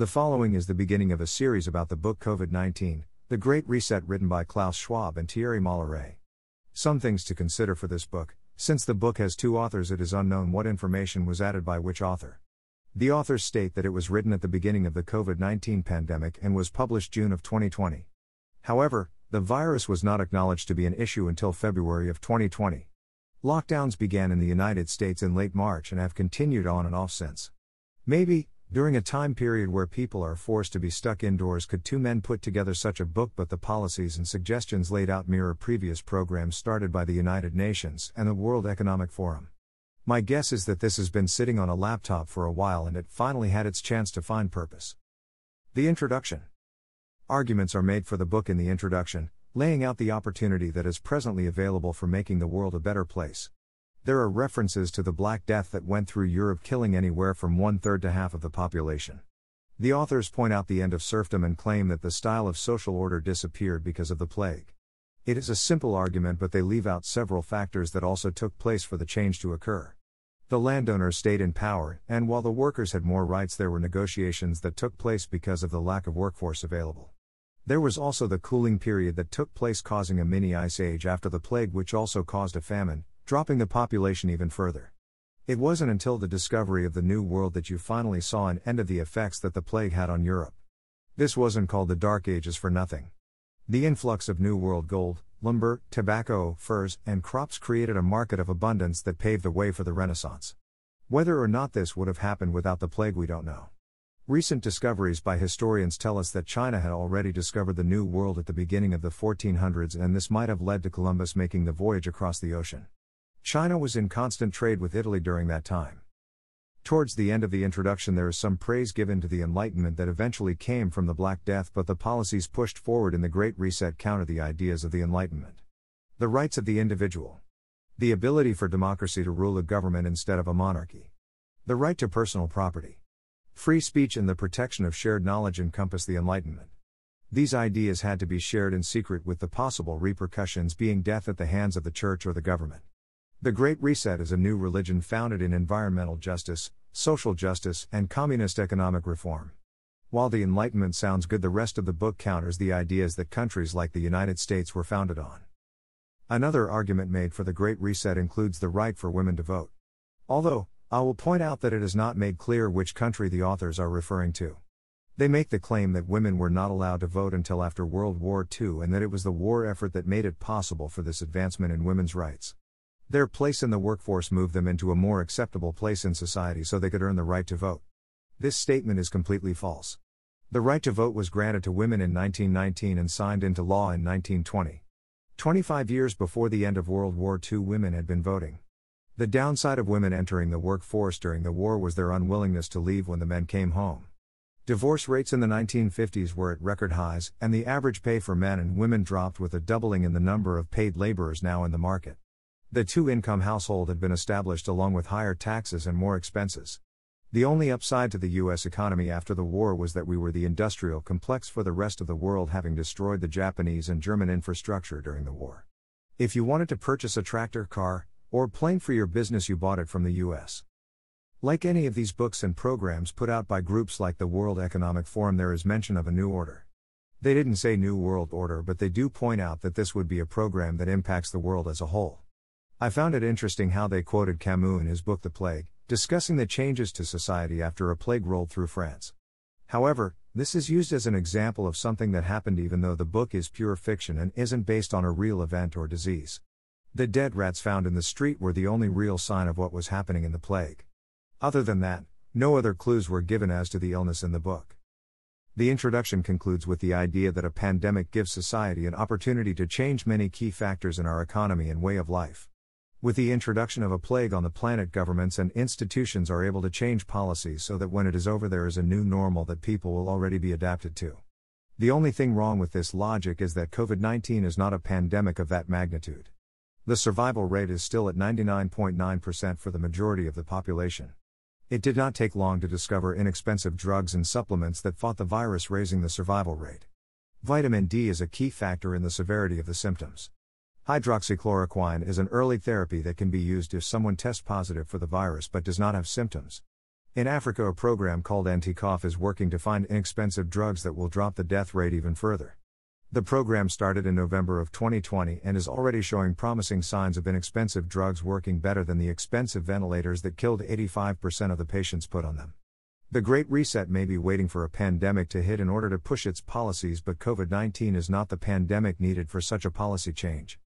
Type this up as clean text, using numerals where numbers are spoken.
The following is the beginning of a series about the book COVID-19, The Great Reset, written by Klaus Schwab and Thierry Malleret. Some things to consider for this book: since the book has two authors, it is unknown what information was added by which author. The authors state that it was written at the beginning of the COVID-19 pandemic and was published June of 2020. However, the virus was not acknowledged to be an issue until February of 2020. Lockdowns began in the United States in late March and have continued on and off since. Maybe, during a time period where people are forced to be stuck indoors, could two men put together such a book, but the policies and suggestions laid out mirror previous programs started by the United Nations and the World Economic Forum. My guess is that this has been sitting on a laptop for a while and it finally had its chance to find purpose. The introduction. Arguments are made for the book in the introduction, laying out the opportunity that is presently available for making the world a better place. There are references to the Black Death that went through Europe, killing anywhere from 1/3 to half of the population. The authors point out the end of serfdom and claim that the style of social order disappeared because of the plague. It is a simple argument, but they leave out several factors that also took place for the change to occur. The landowners stayed in power, and while the workers had more rights, there were negotiations that took place because of the lack of workforce available. There was also the cooling period that took place, causing a mini ice age after the plague, which also caused a famine, dropping the population even further. It wasn't until the discovery of the New World that you finally saw an end of the effects that the plague had on Europe. This wasn't called the Dark Ages for nothing. The influx of New World gold, lumber, tobacco, furs, and crops created a market of abundance that paved the way for the Renaissance. Whether or not this would have happened without the plague, we don't know. Recent discoveries by historians tell us that China had already discovered the New World at the beginning of the 1400s, and this might have led to Columbus making the voyage across the ocean. China was in constant trade with Italy during that time. Towards the end of the introduction, there is some praise given to the Enlightenment that eventually came from the Black Death, but the policies pushed forward in the Great Reset counter the ideas of the Enlightenment. The rights of the individual. The ability for democracy to rule a government instead of a monarchy. The right to personal property. Free speech and the protection of shared knowledge encompass the Enlightenment. These ideas had to be shared in secret, with the possible repercussions being death at the hands of the church or the government. The Great Reset is a new religion founded in environmental justice, social justice, and communist economic reform. While the Enlightenment sounds good, the rest of the book counters the ideas that countries like the United States were founded on. Another argument made for the Great Reset includes the right for women to vote. Although, I will point out that it is not made clear which country the authors are referring to. They make the claim that women were not allowed to vote until after World War II and that it was the war effort that made it possible for this advancement in women's rights. Their place in the workforce moved them into a more acceptable place in society so they could earn the right to vote. This statement is completely false. The right to vote was granted to women in 1919 and signed into law in 1920. 25 years before the end of World War II, women had been voting. The downside of women entering the workforce during the war was their unwillingness to leave when the men came home. Divorce rates in the 1950s were at record highs, and the average pay for men and women dropped, with a doubling in the number of paid laborers now in the market. The two-income household had been established, along with higher taxes and more expenses. The only upside to the U.S. economy after the war was that we were the industrial complex for the rest of the world, having destroyed the Japanese and German infrastructure during the war. If you wanted to purchase a tractor, car, or plane for your business, you bought it from the U.S. Like any of these books and programs put out by groups like the World Economic Forum, there is mention of a new order. They didn't say New World Order, but they do point out that this would be a program that impacts the world as a whole. I found it interesting how they quoted Camus in his book The Plague, discussing the changes to society after a plague rolled through France. However, this is used as an example of something that happened, even though the book is pure fiction and isn't based on a real event or disease. The dead rats found in the street were the only real sign of what was happening in the plague. Other than that, no other clues were given as to the illness in the book. The introduction concludes with the idea that a pandemic gives society an opportunity to change many key factors in our economy and way of life. With the introduction of a plague on the planet, governments and institutions are able to change policies so that when it is over, there is a new normal that people will already be adapted to. The only thing wrong with this logic is that COVID-19 is not a pandemic of that magnitude. The survival rate is still at 99.9% for the majority of the population. It did not take long to discover inexpensive drugs and supplements that fought the virus, raising the survival rate. Vitamin D is a key factor in the severity of the symptoms. Hydroxychloroquine is an early therapy that can be used if someone tests positive for the virus but does not have symptoms. In Africa, a program called Anti-Cough is working to find inexpensive drugs that will drop the death rate even further. The program started in November of 2020 and is already showing promising signs of inexpensive drugs working better than the expensive ventilators that killed 85% of the patients put on them. The Great Reset may be waiting for a pandemic to hit in order to push its policies, but COVID-19 is not the pandemic needed for such a policy change.